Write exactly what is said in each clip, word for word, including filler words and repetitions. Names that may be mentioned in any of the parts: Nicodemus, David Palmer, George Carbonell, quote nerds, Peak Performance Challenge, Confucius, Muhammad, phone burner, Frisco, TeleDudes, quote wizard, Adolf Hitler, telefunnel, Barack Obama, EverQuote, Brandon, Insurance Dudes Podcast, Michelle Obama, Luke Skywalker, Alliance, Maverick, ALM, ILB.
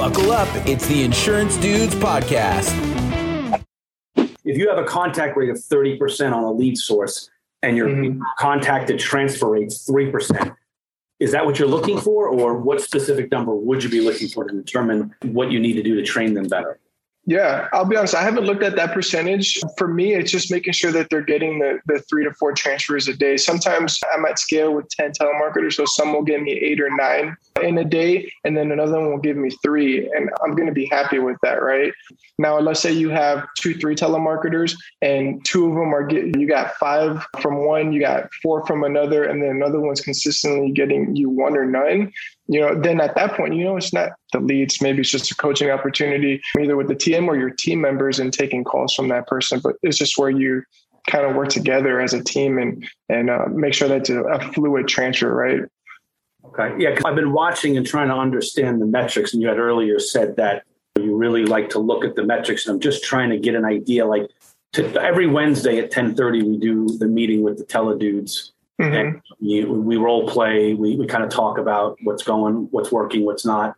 Buckle up. It's the Insurance Dudes Podcast. If you have a contact rate of thirty percent on a lead source and your mm-hmm. contacted transfer rate's three percent, is that what you're looking for? Or what specific number would you be looking for to determine what you need to do to train them better? Yeah, I'll be honest. I haven't looked at that percentage. For me, it's just making sure that they're getting the, the three to four transfers a day. Sometimes I might scale with ten telemarketers. So some will give me eight or nine in a day, and then another one will give me three. And I'm going to be happy with that, right? Now, let's say you have two, three telemarketers and two of them are getting, you got five from one, you got four from another, and then another one's consistently getting you one or none. You know, then at that point, you know, it's not the leads. Maybe it's just a coaching opportunity, either with the T M or your team members, and taking calls from that person. But it's just where you kind of work together as a team and and uh, make sure that's a, a fluid transfer, right? Okay. Yeah, because I've been watching and trying to understand the metrics. And you had earlier said that you really like to look at the metrics. And I'm just trying to get an idea. Like to, every Wednesday at ten thirty, we do the meeting with the TeleDudes. Mm-hmm. And you, we role play, we, we kind of talk about what's going, what's working, what's not,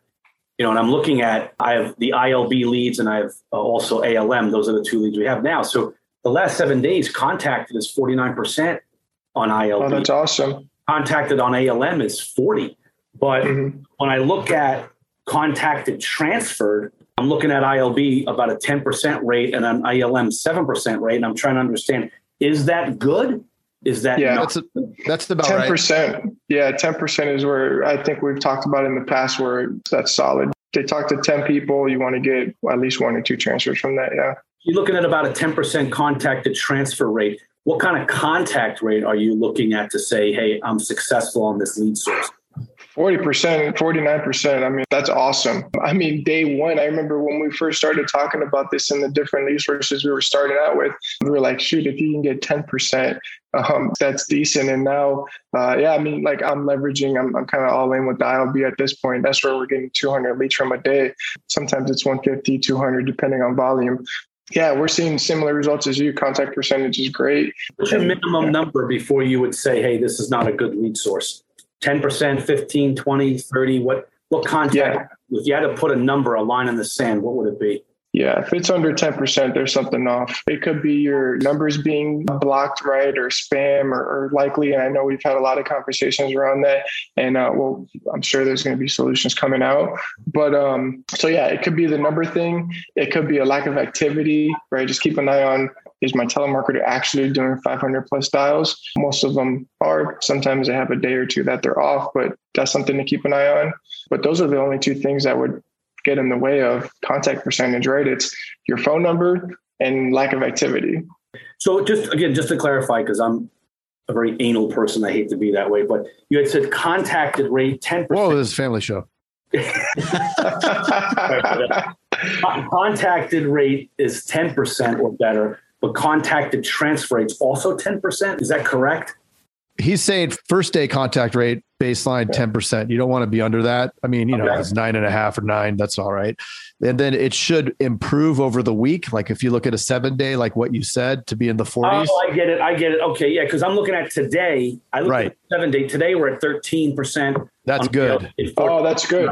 you know, and I'm looking at, I have the I L B leads and I have also A L M. Those are the two leads we have now. So the last seven days contacted is forty-nine percent on I L B. Oh, that's awesome. Contacted on A L M is forty. But mm-hmm. when I look at contacted transferred, I'm looking at I L B about a ten percent rate and an A L M seven percent rate. And I'm trying to understand, is that good? Is that yeah? Not- that's, a, that's about ten percent. Right. Yeah, ten percent is where I think we've talked about in the past where that's solid. They talk to ten people. You want to get at least one or two transfers from that. Yeah, you're looking at about a ten percent contact to transfer rate. What kind of contact rate are you looking at to say, hey, I'm successful on this lead source? forty percent, forty-nine percent. I mean, that's awesome. I mean, day one, I remember when we first started talking about this and the different lead sources we were starting out with, we were like, shoot, if you can get ten percent, um, that's decent. And now, uh, yeah, I mean, like I'm leveraging, I'm, I'm kind of all in with the I L B at this point. That's where we're getting two hundred leads from a day. Sometimes it's one fifty, two hundred, depending on volume. Yeah, we're seeing similar results as you. Contact percentage is great. What's your minimum yeah. number before you would say, hey, this is not a good lead source? ten percent, fifteen, twenty, thirty, what, what contact, yeah. if you had to put a number, a line in the sand, what would it be? Yeah. If it's under ten percent, there's something off. It could be your numbers being blocked, right? Or spam or, or likely. And I know we've had a lot of conversations around that and uh, well, I'm sure there's going to be solutions coming out, but um, so yeah, it could be the number thing. It could be a lack of activity, right? Just keep an eye on, is my telemarketer actually doing five hundred plus dials? Most of them are. Sometimes they have a day or two that they're off, but that's something to keep an eye on. But those are the only two things that would get in the way of contact percentage, right? It's your phone number and lack of activity. So just again, just to clarify, because I'm a very anal person. I hate to be that way, but you had said contacted rate ten percent. Whoa, this is a family show. Contacted rate is ten percent or better. But contacted transfer rate's also ten percent. Is that correct? He's saying first day contact rate, baseline okay. ten percent. You don't want to be under that. I mean, you okay. know, if it's nine and a half or nine, that's all right. And then it should improve over the week. Like if you look at a seven day, like what you said, to be in the forties. Oh, I get it. I get it. Okay. Yeah. Cause I'm looking at today. I look right. at seven day. Today we're at thirteen percent. That's good. Oh, that's good.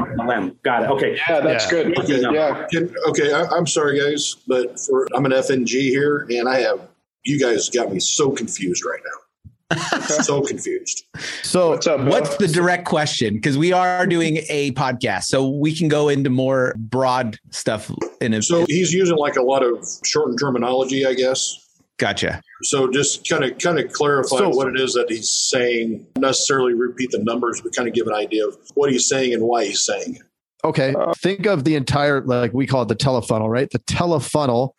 Got it. Okay. Yeah, that's yeah. good. Okay. Yeah. Can, okay. I, I'm sorry guys, but for, I'm an F N G here and I have, you guys got me so confused right now. So confused. So what's, up, what's the direct question? Because we are doing a podcast, so we can go into more broad stuff. In a- so he's using like a lot of shortened terminology, I guess. Gotcha. So just kind of kind of clarify so, what it is that he's saying. Not necessarily repeat the numbers, but kind of give an idea of what he's saying and why he's saying it. Okay. Uh, Think of the entire, like we call it the telefunnel, right? The telefunnel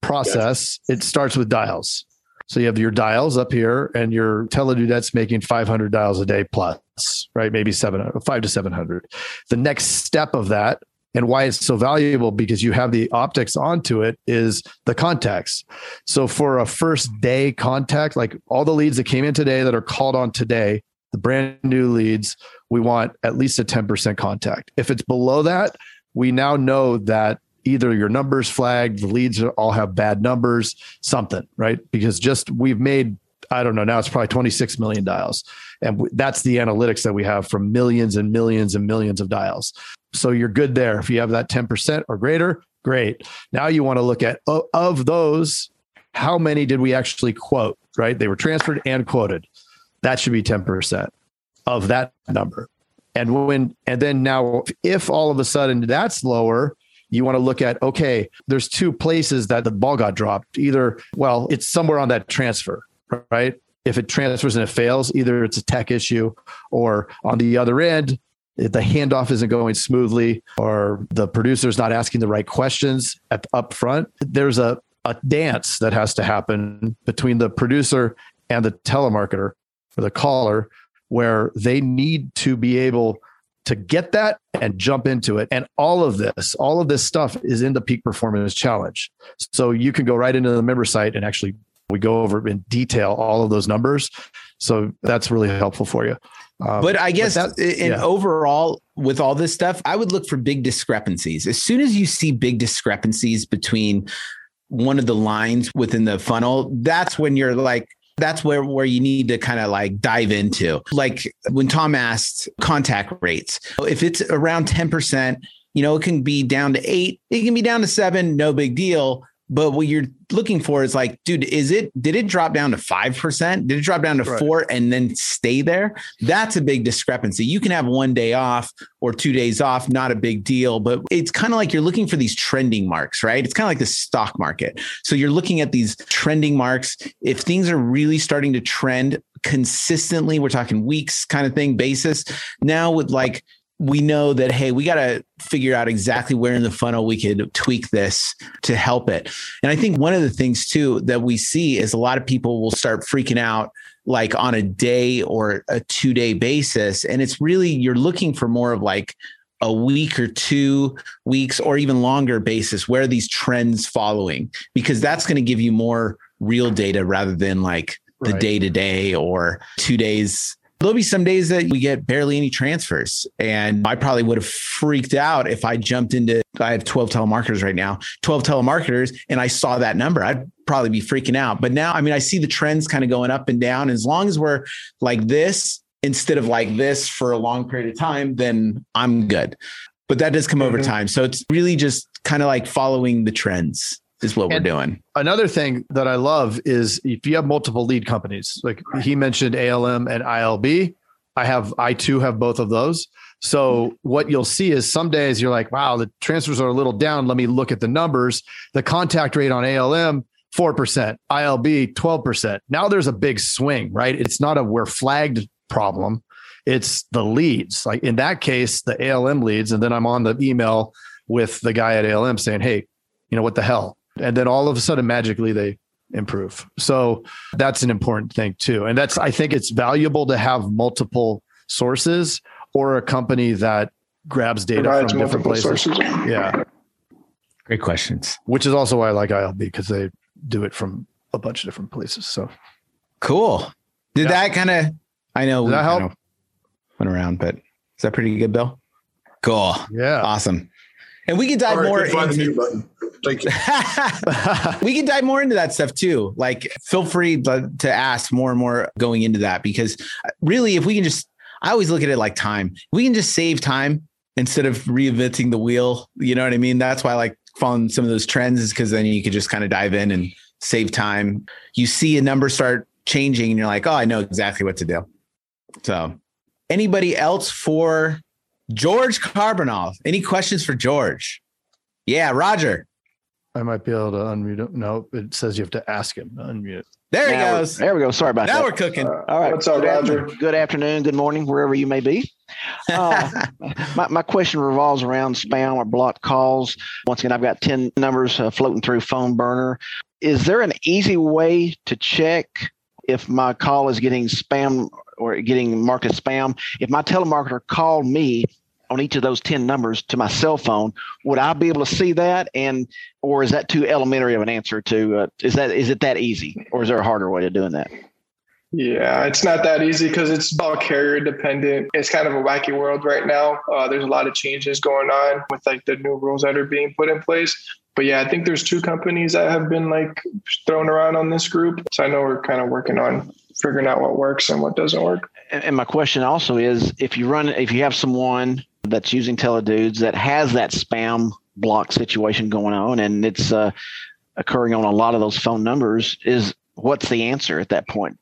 process. Gotcha. It starts with dials. So you have your dials up here and your teledude that's making five hundred dials a day plus, right? Maybe seven hundred, five to seven hundred. The next step of that and why it's so valuable because you have the optics onto it is the contacts. So for a first day contact, like all the leads that came in today that are called on today, the brand new leads, we want at least a ten percent contact. If it's below that, we now know that either your numbers flagged, the leads all have bad numbers, something, right? Because just we've made, I don't know, now it's probably twenty-six million dials. And that's the analytics that we have from millions and millions and millions of dials. So you're good there. If you have that ten percent or greater, great. Now you want to look at of those, how many did we actually quote, right? They were transferred and quoted. That should be ten percent of that number. And when, and then now if all of a sudden that's lower, you want to look at, okay, there's two places that the ball got dropped. Either, well, it's somewhere on that transfer, right? If it transfers and it fails, either it's a tech issue, or on the other end, the handoff isn't going smoothly, or the producer's not asking the right questions at, up front. There's a, a dance that has to happen between the producer and the telemarketer or the caller, where they need to be able to get that and jump into it. And all of this, all of this stuff is in the Peak Performance Challenge. So you can go right into the member site and actually we go over in detail all of those numbers. So that's really helpful for you. Um, but I guess but that, in yeah. overall, with all this stuff, I would look for big discrepancies. As soon as you see big discrepancies between one of the lines within the funnel, that's when you're like, that's where, where you need to kind of like dive into. Like when Tom asked contact rates, if it's around ten percent, you know, it can be down to eight, it can be down to seven, no big deal. But what you're looking for is like, dude, is it, did it drop down to five percent? Did it drop down to right. four and then stay there? That's a big discrepancy. You can have one day off or two days off, not a big deal, but it's kind of like you're looking for these trending marks, right? It's kind of like the stock market. So you're looking at these trending marks. If things are really starting to trend consistently, we're talking weeks kind of thing basis. Now with like, we know that, hey, we got to figure out exactly where in the funnel we could tweak this to help it. And I think one of the things too, that we see is a lot of people will start freaking out like on a day or a two day basis. And it's really, you're looking for more of like a week or two weeks or even longer basis where are these trends following, because that's going to give you more real data rather than like the day to day or two days. There'll be some days that we get barely any transfers. And I probably would have freaked out if I jumped into, I have twelve telemarketers right now, twelve telemarketers, and I saw that number. I'd probably be freaking out. But now, I mean, I see the trends kind of going up and down. As long as we're like this, instead of like this for a long period of time, then I'm good. But that does come mm-hmm. over time. So it's really just kind of like following the trends is what and we're doing. Another thing that I love is if you have multiple lead companies, like he mentioned A L M and I L B, I have, I too have both of those. So what you'll see is some days you're like, wow, the transfers are a little down. Let me look at the numbers. The contact rate on A L M, four percent, I L B, twelve percent. Now there's a big swing, right? It's not a we're flagged problem. It's the leads. Like in that case, the A L M leads. And then I'm on the email with the guy at A L M saying, hey, you know, what the hell? And then all of a sudden, magically, they improve. So that's an important thing too. And that's, I think it's valuable to have multiple sources or a company that grabs data Provides from different places. Sources. Yeah. Great questions. Which is also why I like I L B, because they do it from a bunch of different places. So cool. Did yeah. that kind of, I know Did that help? Kind of went around, but is that pretty good, Bill? Cool. Yeah. Awesome. And we can dive right, more into Thank you. We can dive more into that stuff too. Like feel free to ask more and more going into that, because really if we can just, I always look at it like time. We can just save time instead of reinventing the wheel. You know what I mean? That's why I like following some of those trends, is because then you could just kind of dive in and save time. You see a number start changing and you're like, oh, I know exactly what to do. So anybody else for George Carbonell? Any questions for George? Yeah, Roger. I might be able to unmute him. No, it says you have to ask him to unmute. There now he goes. There we go. Sorry about now that. Now we're cooking. Uh, all right. What's up, Roger? Good afternoon. Good morning, wherever you may be. Uh, my, my question revolves around spam or blocked calls. Once again, I've got ten numbers uh, floating through phone burner. Is there an easy way to check if my call is getting spam or getting marked as spam? If my telemarketer called me on each of those ten numbers to my cell phone, would I be able to see that? And, or is that too elementary of an answer to, uh, is that, is it that easy, or is there a harder way to doing that? Yeah, it's not that easy because it's all carrier dependent. It's kind of a wacky world right now. Uh, there's a lot of changes going on with like the new rules that are being put in place. But yeah, I think there's two companies that have been like thrown around on this group. So I know we're kind of working on figuring out what works and what doesn't work. And, and my question also is, if you run, if you have someone that's using TeleDudes that has that spam block situation going on, and it's uh, occurring on a lot of those phone numbers, is what's the answer at that point?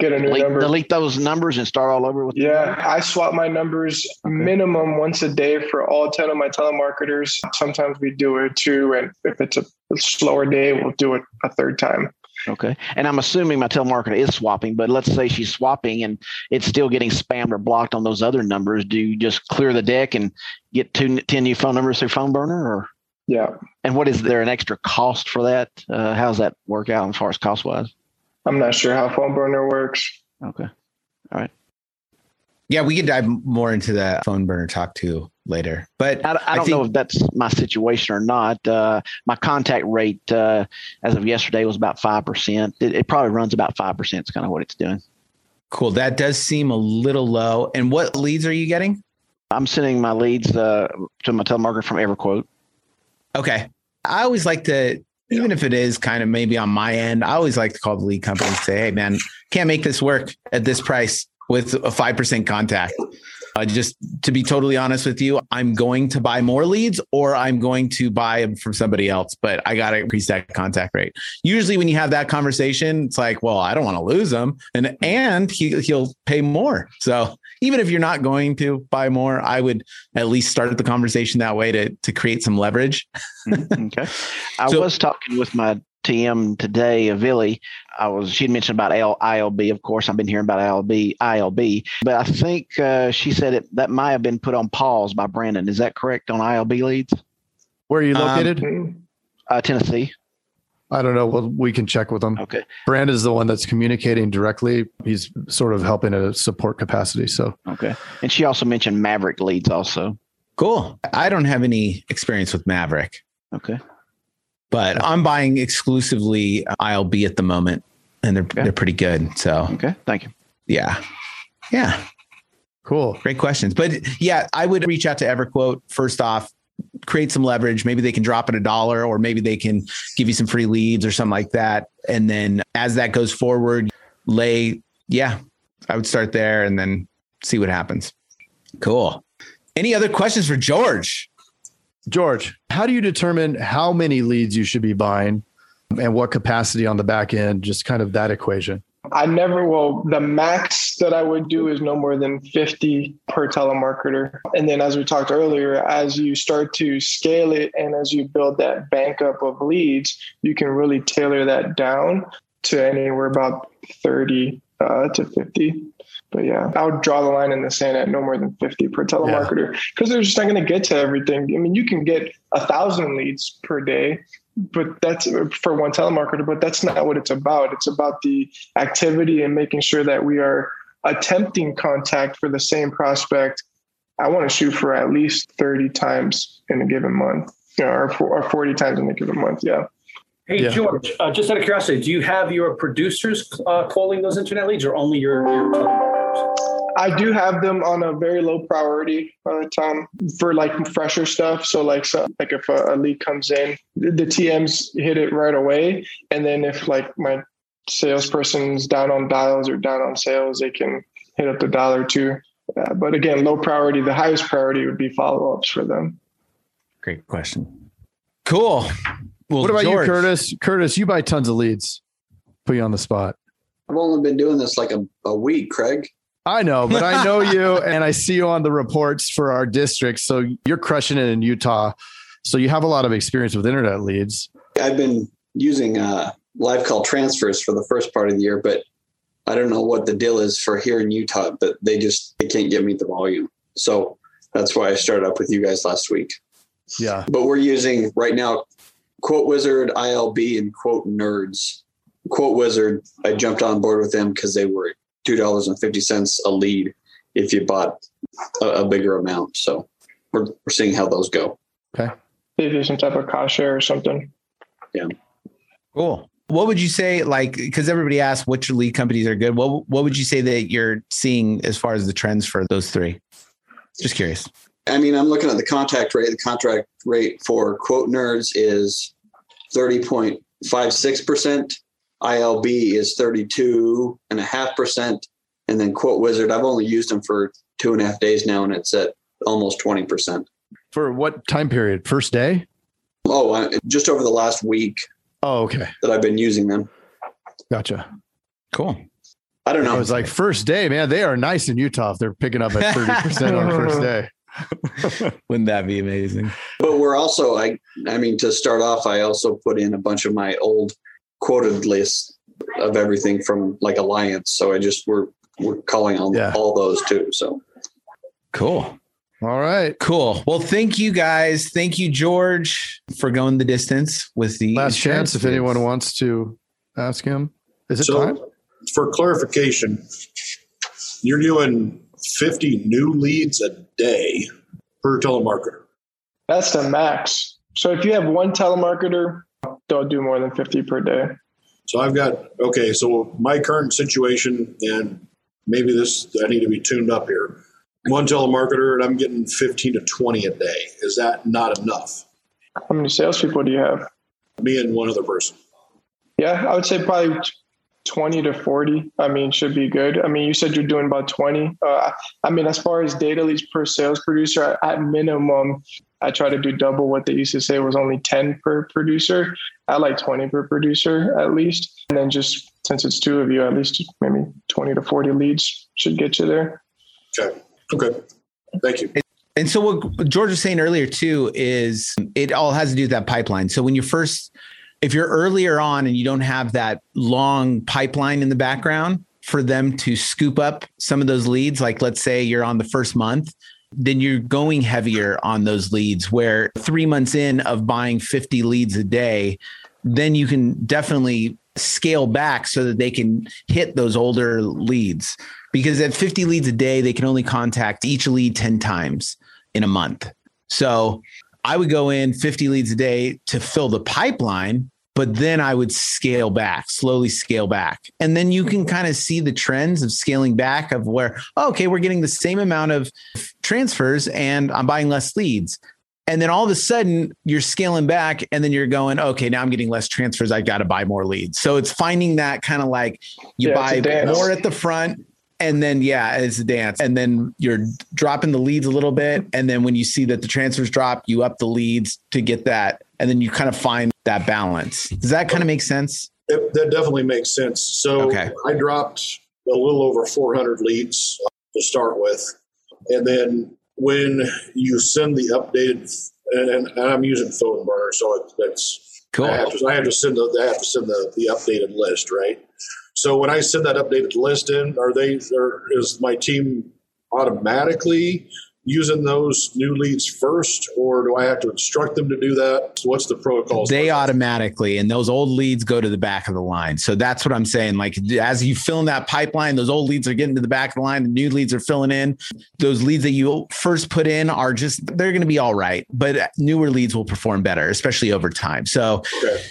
Get a new delete, number. Delete those numbers and start all over with Yeah, I swap my numbers okay. minimum once a day for all ten of my telemarketers. Sometimes we do it two, and if it's a slower day, we'll do it a third time. Okay. And I'm assuming my telemarketer is swapping, but let's say she's swapping and it's still getting spammed or blocked on those other numbers. Do you just clear the deck and get two, ten new phone numbers through phone burner? Or? Yeah. And what is there an extra cost for that? Uh, how does that work out as far as cost wise? I'm not sure how phone burner works. Okay. All right. Yeah, we can dive more into that phone burner talk too later. But I, I don't I know if that's my situation or not. Uh, my contact rate uh, as of yesterday was about five percent. It, it probably runs about five percent. It's kind of what it's doing. Cool. That does seem a little low. And what leads are you getting? I'm sending my leads uh, to my telemarketer from EverQuote. Okay. I always like to... Even if it is kind of maybe on my end, I always like to call the lead company and say, hey, man, can't make this work at this price with a five percent contact. Uh, just to be totally honest with you, I'm going to buy more leads or I'm going to buy them from somebody else, but I got to increase that contact rate. Usually when you have that conversation, it's like, well, I don't want to lose them. And, and he, he'll pay more. So even if you're not going to buy more, I would at least start the conversation that way to, to create some leverage. Okay. I so, was talking with my T M today, Avili. I was, she'd mentioned about I L B. Of course, I've been hearing about I L B, I L B, but I think uh, she said it, that might have been put on pause by Brandon. Is that correct on I L B leads? Where are you located? Um, uh, Tennessee. I don't know. Well, we can check with them. Okay. Brandon is the one that's communicating directly. He's sort of helping at a support capacity. So, okay. And she also mentioned Maverick leads also. Cool. I don't have any experience with Maverick. Okay. But I'm buying exclusively I L B at the moment, and they're okay. they're pretty good. So, okay. Thank you. Yeah. Yeah. Cool. Great questions. But yeah, I would reach out to EverQuote first off. Create some leverage. Maybe they can drop it a dollar, or maybe they can give you some free leads or something like that. And then as that goes forward, lay, yeah, I would start there and then see what happens. Cool. Any other questions for George? George, how do you determine how many leads you should be buying and what capacity on the back end? Just kind of that equation. I never will. The max that I would do is no more than fifty per telemarketer. And then as we talked earlier, as you start to scale it and as you build that bank up of leads, you can really tailor that down to anywhere about thirty uh, to fifty. But yeah, I would draw the line in the sand at no more than fifty per telemarketer because yeah. they're just not going to get to everything. I mean, you can get a thousand leads per day, but that's for one telemarketer, but that's not what it's about. It's about the activity and making sure that we are attempting contact for the same prospect. I want to shoot for at least thirty times in a given month, you know, or, or forty times in a given month. Yeah. Hey, yeah. George, uh, just out of curiosity, do you have your producers uh, calling those internet leads or only your, your telemarketers? I do have them on a very low priority uh, time for like fresher stuff. So like so, like if a, a lead comes in, the T Ms hit it right away. And then if like my salesperson's down on dials or down on sales, they can hit up the dollar too. Uh, but again, low priority, the highest priority would be follow-ups for them. Great question. Cool. Well, what about George? You, Curtis? Curtis, you buy tons of leads. Put you on the spot. I've only been doing this like a, a week, Craig. I know, but I know you and I see you on the reports for our district. So you're crushing it in Utah. So you have a lot of experience with internet leads. I've been using uh, live call transfers for the first part of the year, but I don't know what the deal is for here in Utah, but they just they can't get me the volume. So that's why I started up with you guys last week. Yeah. But we're using right now Quote Wizard, I L B, and Quote Nerds. Quote Wizard, I jumped on board with them because they were two dollars and fifty cents a lead if you bought a, a bigger amount. So we're, we're seeing how those go. Okay. They do some type of cost share or something. Yeah. Cool. What would you say, like, because everybody asks what your lead companies are good. What, what would you say that you're seeing as far as the trends for those three? Just curious. I mean, I'm looking at the contact rate. The contract rate for Quote Nerds is thirty point five six percent. I L B is thirty-two and a half percent. And then Quote Wizard, I've only used them for two and a half days now, and it's at almost twenty percent. For what time period? First day? Oh, I, just over the last week. Oh, okay. That I've been using them. Gotcha. Cool. I don't know. I was like, first day, man, they are nice in Utah if they're picking up at thirty percent on first day. Wouldn't that be amazing? But we're also, I, I mean, to start off, I also put in a bunch of my old quoted list of everything from like Alliance. So I just, we're, we're calling on yeah. all those too. So cool. All right. Cool. Well, thank you guys. Thank you, George, for going the distance with the last chance. If anyone wants to ask him, is it so, time? For clarification, you're doing fifty new leads a day per telemarketer. That's the max. So if you have one telemarketer, don't do more than fifty per day. So I've got, okay, so my current situation, and maybe this, I need to be tuned up here. One telemarketer and I'm getting fifteen to twenty a day. Is that not enough? How many salespeople do you have? Me and one other person. Yeah, I would say probably twenty to forty, I mean, should be good. I mean, you said you're doing about twenty. Uh, I mean, as far as data leads per sales producer, at minimum, I try to do double what they used to say was only ten per producer. I like twenty per producer at least. And then just since it's two of you, at least maybe twenty to forty leads should get you there. Okay. Okay. Thank you. And so what George was saying earlier too, is it all has to do with that pipeline. So when you first... if you're earlier on and you don't have that long pipeline in the background for them to scoop up some of those leads, like let's say you're on the first month, then you're going heavier on those leads where three months in of buying fifty leads a day, then you can definitely scale back so that they can hit those older leads. Because at fifty leads a day, they can only contact each lead ten times in a month. So I would go in fifty leads a day to fill the pipeline, but then I would scale back, slowly scale back. And then you can kind of see the trends of scaling back of where, oh, okay, we're getting the same amount of transfers and I'm buying less leads. And then all of a sudden you're scaling back and then you're going, okay, now I'm getting less transfers. I've got to buy more leads. So it's finding that kind of like you yeah, buy more at the front. And then, yeah, it's a dance. And then you're dropping the leads a little bit. And then when you see that the transfers drop, you up the leads to get that. And then you kind of find that balance. Does that kind of make sense? It, that definitely makes sense. So okay. I dropped a little over four hundred leads to start with. And then when you send the updated, and, and I'm using phone burner, so it, that's cool. I have to, I have to send the, I have to send the, the updated list, right? So when I send that updated list in, are they, are, is my team automatically using those new leads first, or do I have to instruct them to do that? So what's the protocol? They automatically, and those old leads go to the back of the line. So that's what I'm saying. Like as you fill in that pipeline, those old leads are getting to the back of the line. The new leads are filling in. Those leads that you first put in are just, they're going to be all right, but newer leads will perform better, especially over time. So okay.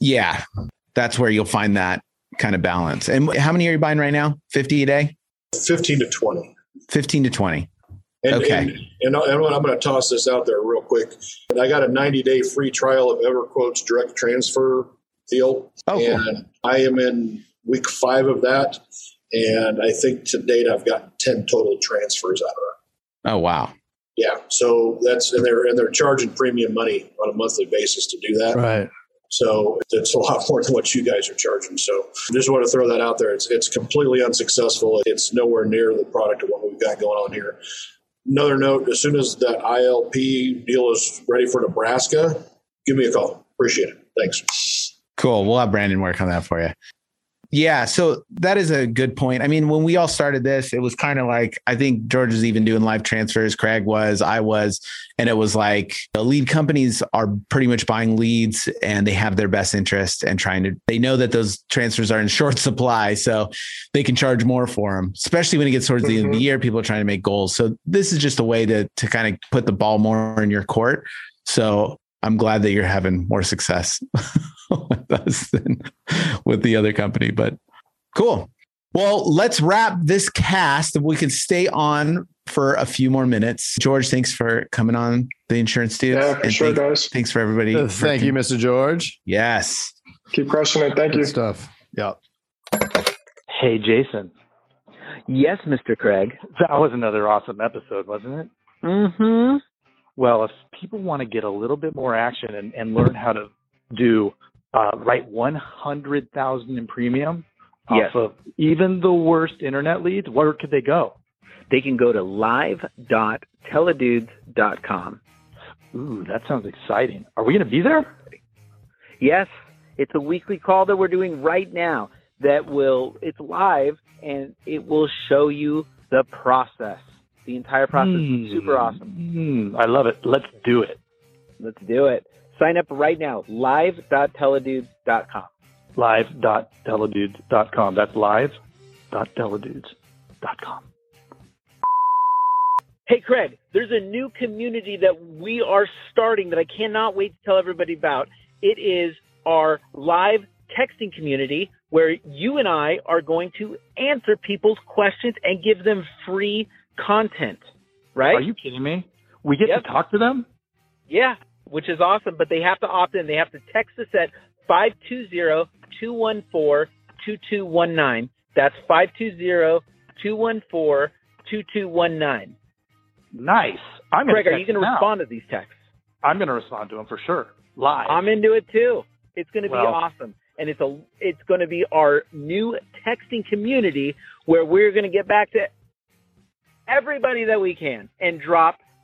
yeah, that's where you'll find that kind of balance. And how many are you buying right now? fifty a day? fifteen to twenty. fifteen to twenty. And, okay. And, and, and I'm going to toss this out there real quick. I got a ninety day free trial of EverQuote's direct transfer deal. Oh, and cool. I am in week five of that. And I think to date, I've gotten ten total transfers out of it. Oh, wow. Yeah. So that's, and they're, and they're charging premium money on a monthly basis to do that. Right. So it's a lot more than what you guys are charging. So I just want to throw that out there. It's it's completely unsuccessful. It's nowhere near the product of what we've got going on here. Another note, as soon as that I L P deal is ready for Nebraska, give me a call. Appreciate it. Thanks. Cool. We'll have Brandon work on that for you. Yeah. So that is a good point. I mean, when we all started this, it was kind of like, I think George was even doing live transfers. Craig was, I was, and it was like the lead companies are pretty much buying leads and they have their best interest and trying to, they know that those transfers are in short supply, so they can charge more for them, especially when it gets towards mm-hmm. the end of the year, people are trying to make goals. So this is just a way to, to kind of put the ball more in your court. So I'm glad that you're having more success with us than with the other company, but cool. Well, let's wrap this cast. We can stay on for a few more minutes. George, thanks for coming on the Insurance Dudes. Yeah, for sure, thank, guys. Thanks for everybody. Uh, thank for, you, Mister George. Yes. Keep crushing it. Thank Good you. Stuff. Yeah. Hey, Jason. Yes, Mister Craig. That was another awesome episode, wasn't it? Mm-hmm. Well, if people want to get a little bit more action and, and learn how to do uh, write one hundred thousand in premium yes. off of even the worst internet leads, where could they go? They can go to live dot teledudes dot com. Ooh, that sounds exciting. Are we going to be there? Yes. It's a weekly call that we're doing right now that will, it's live and it will show you the process. The entire process mm. is super awesome. Mm. I love it. Let's do it. Let's do it. Sign up right now. live dot teledudes dot com. live dot teledudes dot com. That's live dot teledudes dot com. Hey, Craig, there's a new community that we are starting that I cannot wait to tell everybody about. It is our live texting community where you and I are going to answer people's questions and give them free content, right? Are you kidding me? We get yep. to talk to them? Yeah, which is awesome, but they have to opt in. They have to text us at five two zero, two one four, two two one nine. That's five two zero, two one four, two two one nine. Nice. I'm Greg, are you going to respond to these texts? I'm going to respond to them for sure. Live. I'm into it too. It's going to well, be awesome. And it's a it's going to be our new texting community where we're going to get back to everybody that we can and drop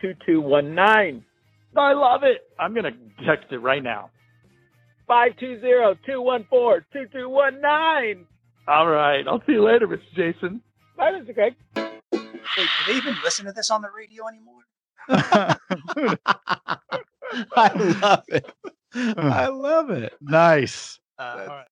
two two one nine. I love it. I'm going to text it right now. five two zero, two one four, two two one nine. All right. I'll see you later, Mister Jason. Bye, Mister Craig. Wait, do they even listen to this on the radio anymore? I love it. I love it. Nice. Uh, all right.